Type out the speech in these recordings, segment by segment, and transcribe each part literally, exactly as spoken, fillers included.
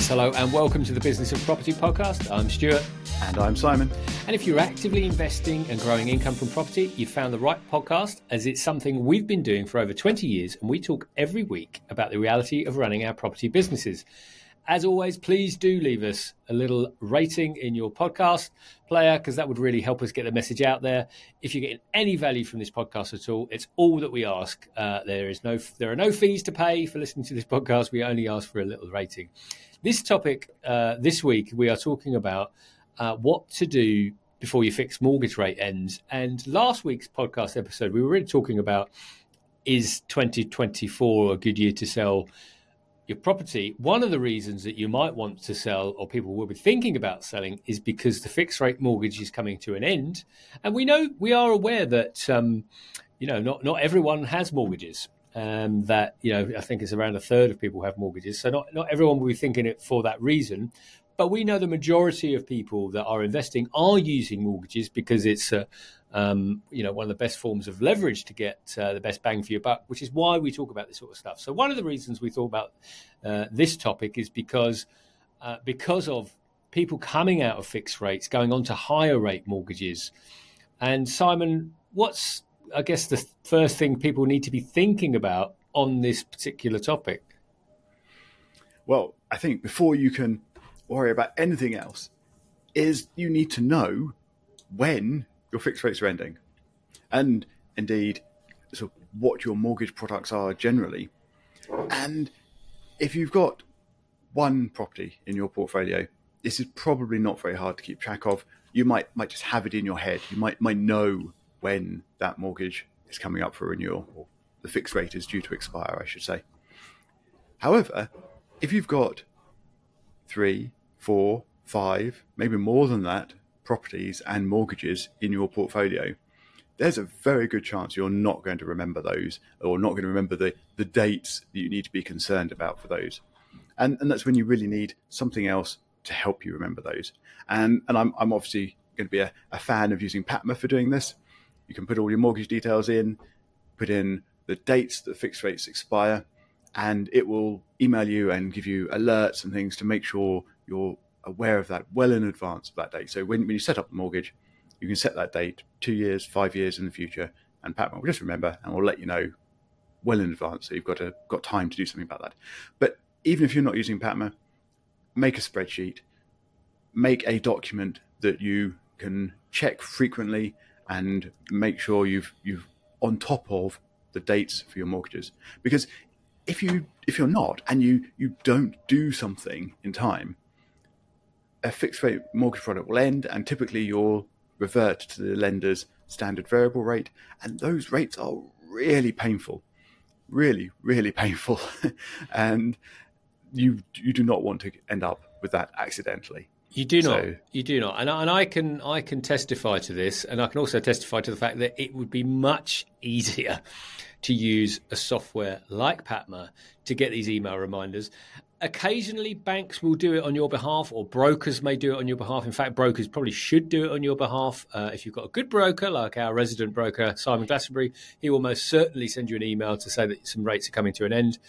Yes, hello and welcome to the Business of Property podcast. I'm Stuart. And I'm Simon. And if you're actively investing and growing income from property, you've found the right podcast, as it's something we've been doing for over twenty years, and we talk every week about the reality of running our property businesses. As always, please do leave us a little rating in your podcast player, because that would really help us get the message out there. If you're getting any value from this podcast at all, it's all that we ask. Uh, there is no, there are no fees to pay for listening to this podcast. We only ask for a little rating. This topic uh, this week, we are talking about uh, what to do before your fixed mortgage rate ends. And last week's podcast episode, we were really talking about, is twenty twenty-four a good year to sell your property? One of the reasons that you might want to sell, or people will be thinking about selling, is because the fixed rate mortgage is coming to an end. And we know, we are aware that, um, you know, not, not everyone has mortgages. Um, that, you know, I think it's around a third of people have mortgages. So not, not everyone will be thinking it for that reason. But we know the majority of people that are investing are using mortgages because it's a, um, you know, one of the best forms of leverage to get uh, the best bang for your buck, which is why we talk about this sort of stuff. So one of the reasons we thought about uh, this topic is because uh, because of people coming out of fixed rates, going on to higher rate mortgages. And Simon, what's, I guess, the first thing people need to be thinking about on this particular topic? Well, I think before you can worry about anything else is you need to know when your fixed rates are ending, and indeed so what your mortgage products are generally. And if you've got one property in your portfolio, this is probably not very hard to keep track of. You might might just have it in your head. You might might know when that mortgage is coming up for renewal, or the fixed rate is due to expire, I should say. However, if you've got three, four, five, maybe more than that, properties and mortgages in your portfolio, there's a very good chance you're not going to remember those, or not going to remember the, the dates that you need to be concerned about for those. And and that's when you really need something else to help you remember those. And and I'm I'm obviously going to be a, a fan of using Patma for doing this. You can put all your mortgage details in, put in the dates that fixed rates expire, and it will email you and give you alerts and things to make sure you're aware of that well in advance of that date. So when, when you set up the mortgage, you can set that date two years, five years in the future, and Patma will just remember and will let you know well in advance, so you've got to, got time to do something about that. But even if you're not using Patma, make a spreadsheet, make a document that you can check frequently, and make sure you've you've on top of the dates for your mortgages. Because if you if you're not, and you you don't do something in time, a fixed rate mortgage product will end, and typically you'll revert to the lender's standard variable rate, and those rates are really painful, really really painful, and you you do not want to end up with that accidentally. You do not. So, you do not. And, and I can I can testify to this, and I can also testify to the fact that it would be much easier to use a software like Patma to get these email reminders. Occasionally, banks will do it on your behalf, or brokers may do it on your behalf. In fact, brokers probably should do it on your behalf. Uh, if you've got a good broker, like our resident broker, Simon Glastonbury, he will most certainly send you an email to say that some rates are coming to an end.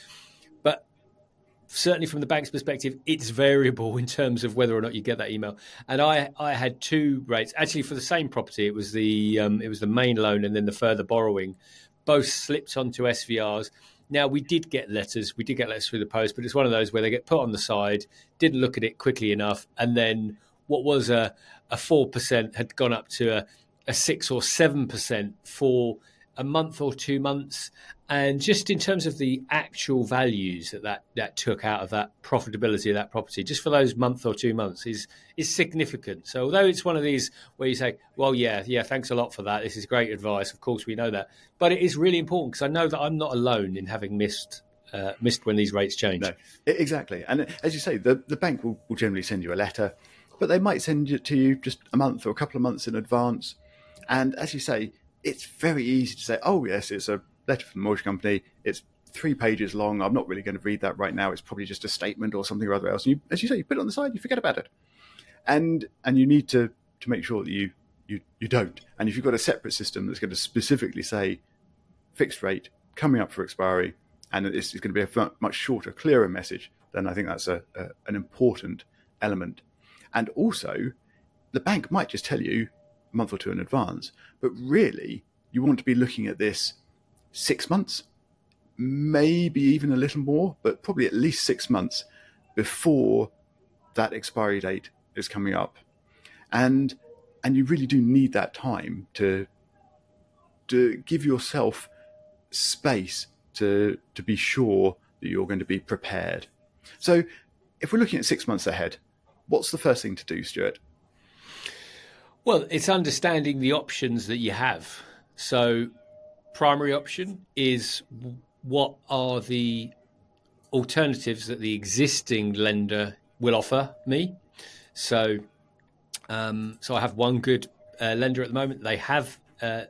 Certainly from the bank's perspective, it's variable in terms of whether or not you get that email. And I, I had two rates actually for the same property. It was the um, it was the main loan and then the further borrowing, both slipped onto S V Rs. Now we did get letters, we did get letters through the post, but it's one of those where they get put on the side, didn't look at it quickly enough, and then what was a a four percent had gone up to a, a six or seven percent for a month or two months. And just in terms of the actual values that, that that took out of that profitability of that property, just for those month or two months is is significant. So although it's one of these where you say, well, yeah, yeah, thanks a lot for that. This is great advice. Of course, we know that. But it is really important, because I know that I'm not alone in having missed uh, missed when these rates change. No, exactly. And as you say, the, the bank will, will generally send you a letter, but they might send it to you just a month or a couple of months in advance. And as you say, it's very easy to say, oh, yes, it's a letter from the mortgage company, it's three pages long, I'm not really going to read that right now, it's probably just a statement or something or other else. And you, as you say, you put it on the side, you forget about it. And and you need to to make sure that you, you, you don't. And if you've got a separate system that's going to specifically say fixed rate, coming up for expiry, and it's, it's going to be a much shorter, clearer message, then I think that's a, a an important element. And also, the bank might just tell you a month or two in advance, but really you want to be looking at this six months, maybe even a little more, but probably at least six months before that expiry date is coming up. And and you really do need that time to to give yourself space to to be sure that you're going to be prepared. So if we're looking at six months ahead, what's the first thing to do, Stuart? Well, it's understanding the options that you have. So primary option is what are the alternatives that the existing lender will offer me. So um, so I have one good uh, lender at the moment. They have uh,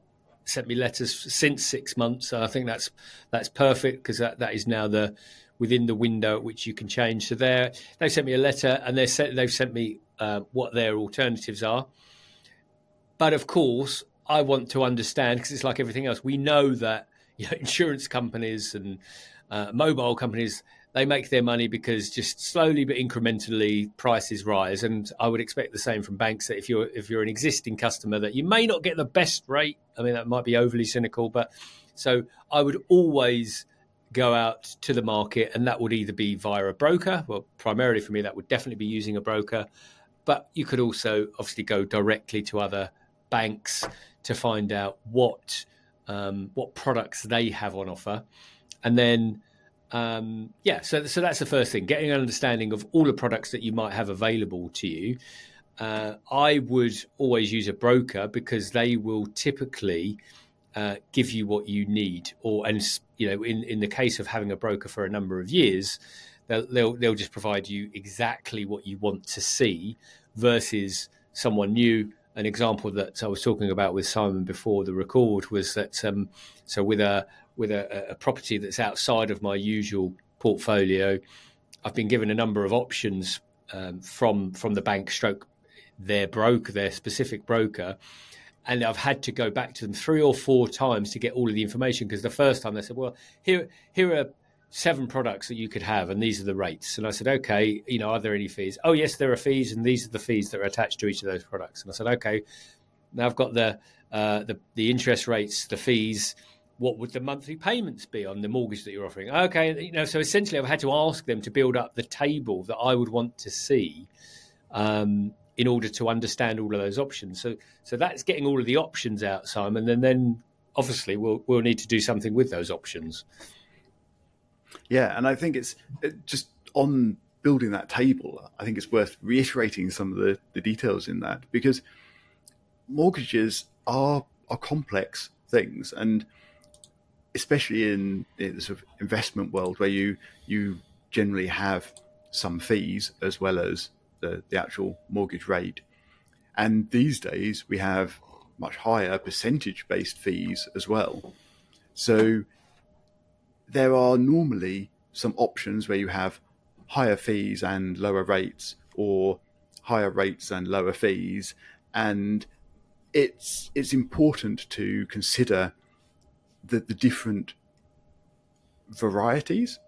sent me letters since six months. So I think that's that's perfect, because that, that is now the within the window at which you can change. So they're, they've sent me a letter and they're sent, they've sent me uh, what their alternatives are. But of course, I want to understand, because it's like everything else. We know that, you know, insurance companies and uh, mobile companies, they make their money because just slowly but incrementally prices rise. And I would expect the same from banks, that if you're if you're an existing customer, that you may not get the best rate. I mean, that might be overly cynical, but so I would always go out to the market, and that would either be via a broker. Well, primarily for me, that would definitely be using a broker. But you could also obviously go directly to other banks to find out what um, what products they have on offer, and then um, yeah, so so that's the first thing: getting an understanding of all the products that you might have available to you. Uh, I would always use a broker, because they will typically uh, give you what you need, or and you know, in, in the case of having a broker for a number of years, they'll they'll, they'll just provide you exactly what you want to see, versus someone new. An example that I was talking about with Simon before the record was that um, so with a with a, a property that's outside of my usual portfolio, I've been given a number of options um, from from the bank stroke their broker, their specific broker, and I've had to go back to them three or four times to get all of the information, because the first time they said, well, here here are seven products that you could have, and these are the rates. And I said, okay, you know, are there any fees? Oh, yes, there are fees, and these are the fees that are attached to each of those products. And I said, okay, now I've got the uh, the, the interest rates, the fees. What would the monthly payments be on the mortgage that you're offering? Okay, you know, so essentially I've had to ask them to build up the table that I would want to see um, in order to understand all of those options. So, so that's getting all of the options out, Simon, and then obviously we'll we'll need to do something with those options. Yeah, and I think it's just on building that table, I think it's worth reiterating some of the, the details in that, because mortgages are are complex things, and especially in, in the sort of investment world where you you generally have some fees as well as the, the actual mortgage rate. And these days we have much higher percentage-based fees as well. So there are normally some options where you have higher fees and lower rates, or higher rates and lower fees. And it's it's important to consider the, the different varieties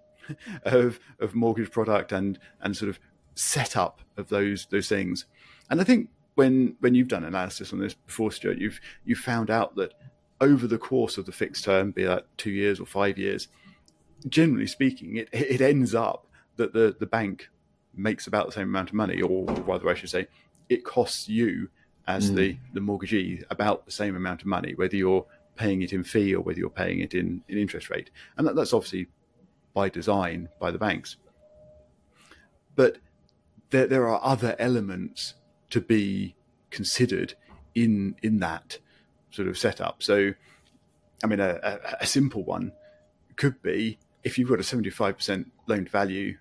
of of mortgage product and and sort of setup of those those things. And I think when when you've done analysis on this before, Stuart, you've you've found out that over the course of the fixed term, be that two years or five years, generally speaking, it, it ends up that the, the bank makes about the same amount of money, or rather I should say, it costs you as mm. the, the mortgagee about the same amount of money, whether you're paying it in fee or whether you're paying it in, in interest rate. And that, that's obviously by design by the banks. But there, there are other elements to be considered in in that sort of setup. So, I mean, a, a, a simple one could be, if you've got a seventy-five percent loan to value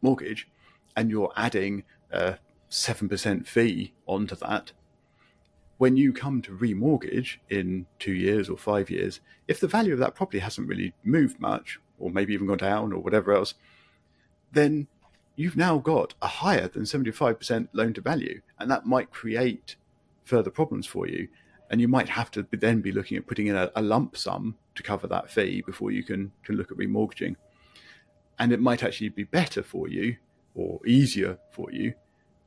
mortgage and you're adding a seven percent fee onto that, when you come to remortgage in two years or five years, if the value of that property hasn't really moved much, or maybe even gone down or whatever else, then you've now got a higher than seventy-five percent loan to value, and that might create further problems for you. And you might have to then be looking at putting in a, a lump sum to cover that fee before you can, can look at remortgaging. And it might actually be better for you or easier for you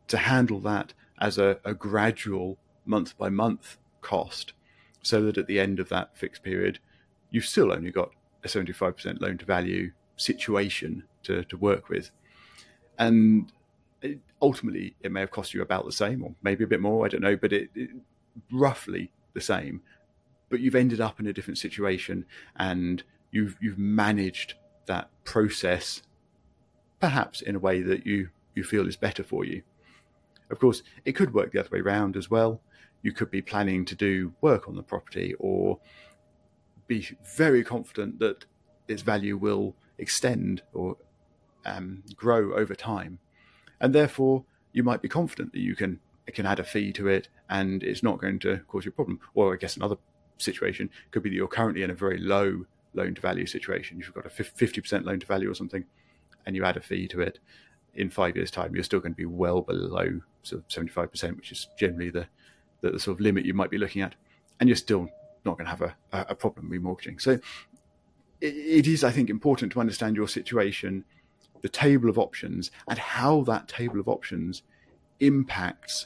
to handle that as a, a gradual month by month cost, so that at the end of that fixed period, you've still only got a seventy-five percent loan to value situation to, to work with. And it, ultimately, it may have cost you about the same, or maybe a bit more, I don't know, but it, it roughly the same. But you've ended up in a different situation, and you've you've managed that process, perhaps in a way that you, you feel is better for you. Of course, it could work the other way around as well. You could be planning to do work on the property or be very confident that its value will extend or um, grow over time. And therefore, you might be confident that you can it can add a fee to it and it's not going to cause you a problem. Or I guess another situation could be that you're currently in a very low loan-to-value situation. You've got a fifty percent loan-to-value or something, and you add a fee to it. In five years' time, you're still going to be well below sort of seventy-five percent, which is generally the, the, the sort of limit you might be looking at, and you're still not going to have a, a problem remortgaging. So it, it is, I think, important to understand your situation, the table of options, and how that table of options impacts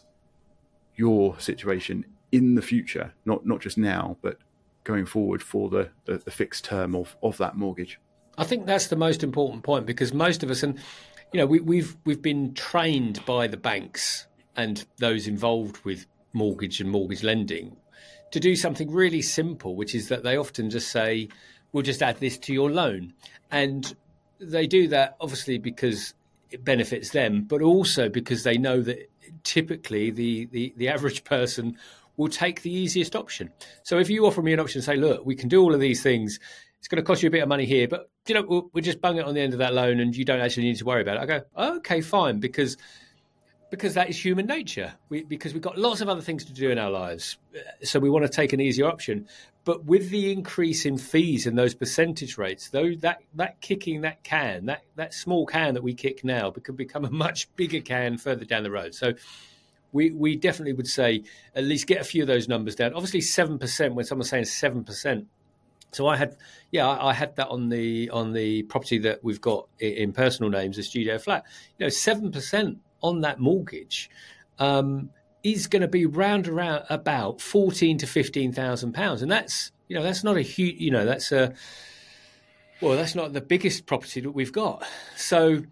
your situation in the future, not not just now, but going forward for the, the, the fixed term of, of that mortgage. I think that's the most important point, because most of us, and you know, we, we've we've been trained by the banks and those involved with mortgage and mortgage lending to do something really simple, which is that they often just say, we'll just add this to your loan. And they do that obviously because it benefits them, but also because they know that typically the the, the average person will take the easiest option. So if you offer me an option and say, look, we can do all of these things, it's going to cost you a bit of money here, but you know, we'll, we'll just bung it on the end of that loan and you don't actually need to worry about it. I go, oh, okay, fine, because because that is human nature. We, because we've got lots of other things to do in our lives. So we want to take an easier option. But with the increase in fees and those percentage rates, though, that, that kicking that can, that, that small can that we kick now, could become a much bigger can further down the road. So We we definitely would say at least get a few of those numbers down. Obviously, seven percent, when someone's saying seven percent. So I had, yeah, I, I had that on the on the property that we've got in, in personal names, a studio flat. You know, seven percent on that mortgage um, is going to be round around about fourteen thousand pounds to fifteen thousand pounds. And that's, you know, that's not a huge, you know, that's a, well, that's not the biggest property that we've got. So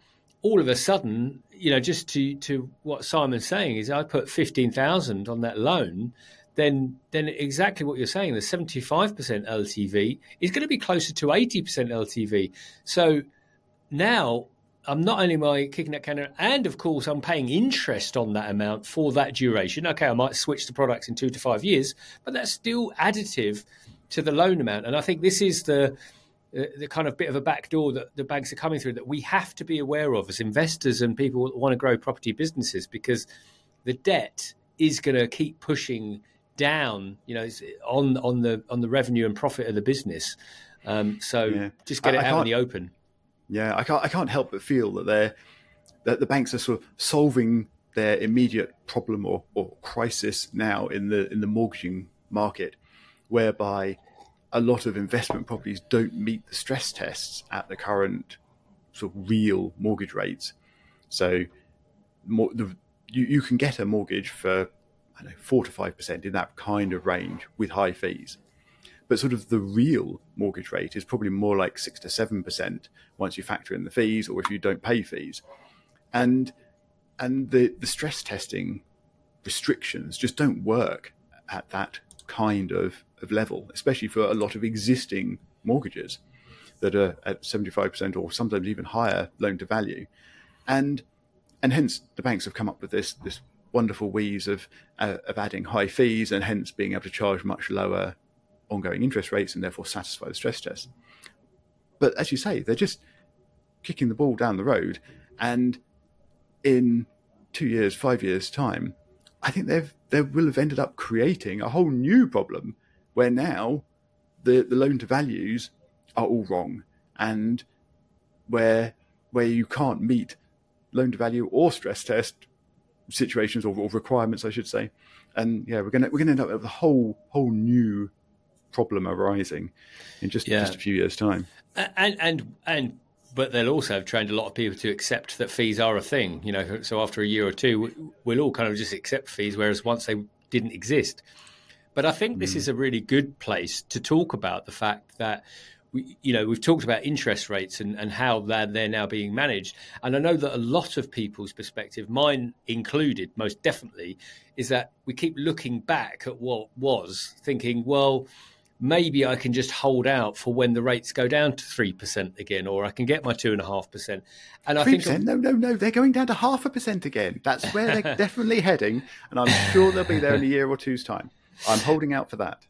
all of a sudden, you know, just to, to what Simon's saying is I put fifteen thousand on that loan, then then exactly what you're saying, the seventy-five percent L T V is going to be closer to eighty percent L T V. So now I'm not only am I kicking that can, and of course I'm paying interest on that amount for that duration. Okay, I might switch the products in two to five years, but that's still additive to the loan amount. And I think this is the... the kind of bit of a backdoor that the banks are coming through that we have to be aware of as investors and people that want to grow property businesses, because the debt is going to keep pushing down, you know, on on the on the revenue and profit of the business. Um, so yeah. just get it I, out I in the open. Yeah, I can't I can't help but feel that they're that the banks are sort of solving their immediate problem or, or crisis now in the in the mortgaging market, whereby a lot of investment properties don't meet the stress tests at the current sort of real mortgage rates. So more, the, you, you can get a mortgage for, I don't know, four to five percent in that kind of range with high fees. But sort of the real mortgage rate is probably more like six to seven percent once you factor in the fees or if you don't pay fees. And and the, the stress testing restrictions just don't work at that kind of of level, especially for a lot of existing mortgages that are at seventy-five percent or sometimes even higher loan to value. And and hence the banks have come up with this this wonderful wheeze of uh, of adding high fees and hence being able to charge much lower ongoing interest rates and therefore satisfy the stress test. But as you say, they're just kicking the ball down the road. And in two years, five years' time, I think they've they will have ended up creating a whole new problem where now the, the loan to values are all wrong and where where you can't meet loan to value or stress test situations or, or requirements, I should say. And yeah, we're gonna we're gonna end up with a whole whole new problem arising in just, yeah. just a few years' time. And and and but they'll also have trained a lot of people to accept that fees are a thing, you know. So after a year or two, we'll all kind of just accept fees, whereas once they didn't exist. But I think this mm. is a really good place to talk about the fact that, we, you know, we've talked about interest rates and, and how they're, they're now being managed. And I know that a lot of people's perspective, mine included, most definitely, is that we keep looking back at what was, thinking, well, maybe I can just hold out for when the rates go down to three percent again, or I can get my two point five percent. And I think no, no, no, they're going down to half a percent again. That's where they're definitely heading. And I'm sure they'll be there in a year or two's time. I'm holding out for that.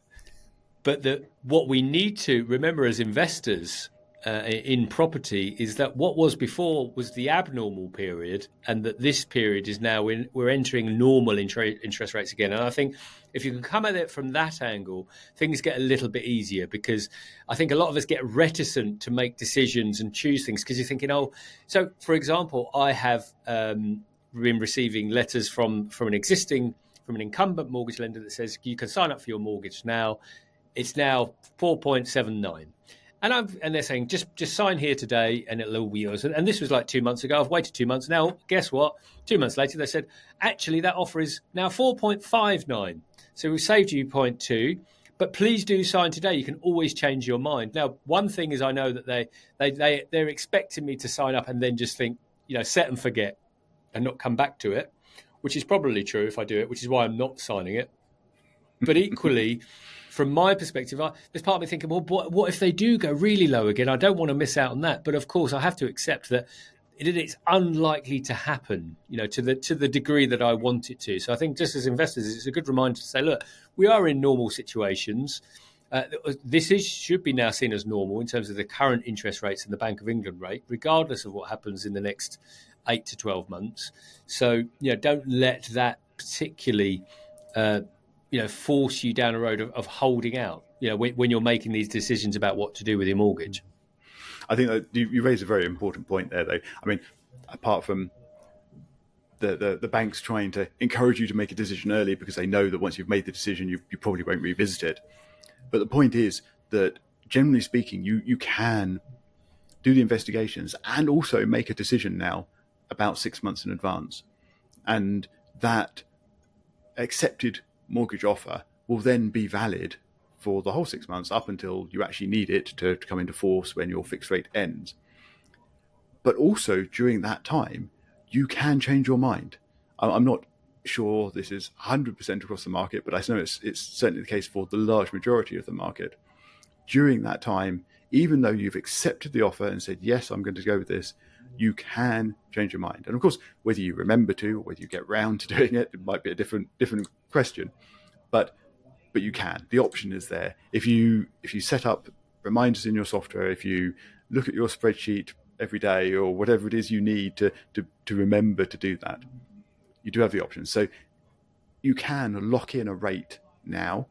But the, what we need to remember as investors uh, in property is that what was before was the abnormal period, and that this period is now in, we're entering normal intra- interest rates again. And I think if you can come at it from that angle, things get a little bit easier, because I think a lot of us get reticent to make decisions and choose things because you're thinking, oh, so, for example, I have um, been receiving letters from, from an existing from an incumbent mortgage lender that says you can sign up for your mortgage now. It's now four point seven nine. And I'm and they're saying, just just sign here today and it'll all be yours. And, and this was like two months ago. I've waited two months. Now, guess what? Two months later, they said, actually, that offer is now four point five nine. So we've saved you zero point two. But please do sign today. You can always change your mind. Now, one thing is I know that they, they, they, they're expecting me to sign up and then just think, you know, set and forget and not come back to it, which is probably true if I do it, which is why I'm not signing it. But equally, from my perspective, I, there's part of me thinking, well, what, what if they do go really low again? I don't want to miss out on that. But of course, I have to accept that it, it's unlikely to happen, you know, to the to the degree that I want it to. So I think just as investors, it's a good reminder to say, look, we are in normal situations. Uh, this is should be now seen as normal in terms of the current interest rates and the Bank of England rate, regardless of what happens in the next eight to twelve months. So, you know, don't let that particularly, uh, you know, force you down a road of, of holding out, you know, when, when you're making these decisions about what to do with your mortgage. I think that you, you raise a very important point there, though. I mean, apart from the, the, the banks trying to encourage you to make a decision early because they know that once you've made the decision, you, you probably won't revisit it. But the point is that generally speaking, you, you can do the investigations and also make a decision now about six months in advance, and that accepted mortgage offer will then be valid for the whole six months up until you actually need it to, to come into force when your fixed rate ends. But also during that time, you can change your mind. I'm not sure this is one hundred percent across the market, but I know it's, it's certainly the case for the large majority of the market. During that time, even though you've accepted the offer and said, yes, I'm going to go with this, you can change your mind. And of course, whether you remember to, or whether you get round to doing it, it might be a different different question, but but you can. The option is there. If you if you set up reminders in your software, if you look at your spreadsheet every day or whatever it is you need to, to, to remember to do that, you do have the option. So you can lock in a rate now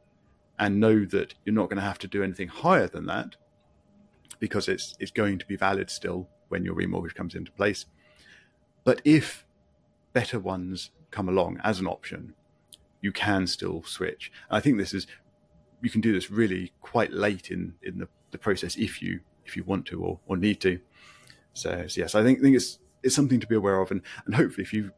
and know that you're not going to have to do anything higher than that because it's it's going to be valid still when your remortgage comes into place. But if better ones come along as an option, you can still switch. And I think this is, you can do this really quite late in, in the, the process if you if you want to or, or need to. So, so yes, I think think it's it's something to be aware of. And, and hopefully if you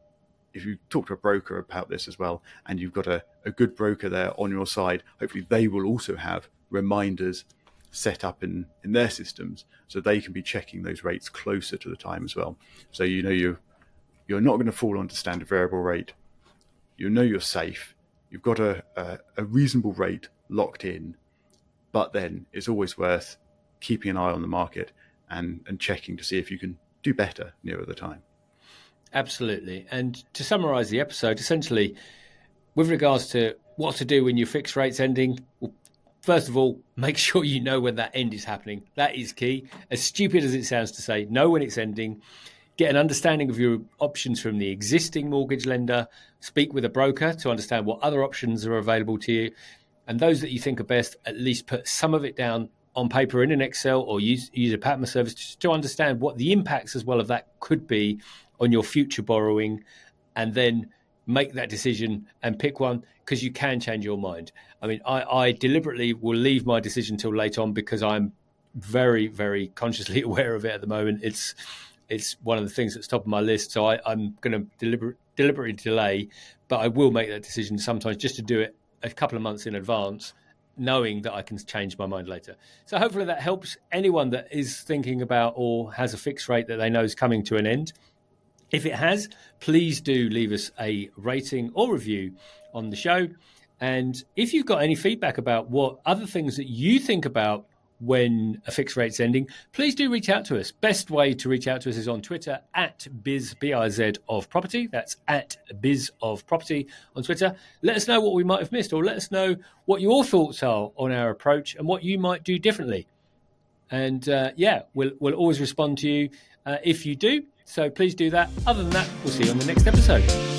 if you talk to a broker about this as well, and you've got a, a good broker there on your side, hopefully they will also have reminders set up in, in their systems so they can be checking those rates closer to the time as well. So you know you you're not going to fall onto standard variable rate. You know you're safe. You've got a, a, a reasonable rate locked in, but then it's always worth keeping an eye on the market and, and checking to see if you can do better nearer the time. Absolutely. And to summarise the episode, essentially, with regards to what to do when your fixed rate's ending, well, first of all, make sure you know when that end is happening. That is key. As stupid as it sounds to say, know when it's ending. Get an understanding of your options from the existing mortgage lender. Speak with a broker to understand what other options are available to you. And those that you think are best, at least put some of it down on paper in an Excel or use, use a Patma service just to understand what the impacts as well of that could be on your future borrowing, and then make that decision and pick one, because you can change your mind. I mean, I, I deliberately will leave my decision till late on because I'm very, very consciously aware of it at the moment. It's it's one of the things that's top of my list. So I, I'm going to deliberate, deliberately delay, but I will make that decision sometimes just to do it a couple of months in advance, knowing that I can change my mind later. So hopefully that helps anyone that is thinking about or has a fixed rate that they know is coming to an end. If it has, please do leave us a rating or review on the show. And if you've got any feedback about what other things that you think about when a fixed rate's ending, please do reach out to us. Best way to reach out to us is on Twitter at biz, B I Z of property. That's at biz of property on Twitter. Let us know what we might have missed, or let us know what your thoughts are on our approach and what you might do differently. And uh, yeah, we'll, we'll always respond to you uh, if you do. So please do that. Other than that, we'll see you on the next episode.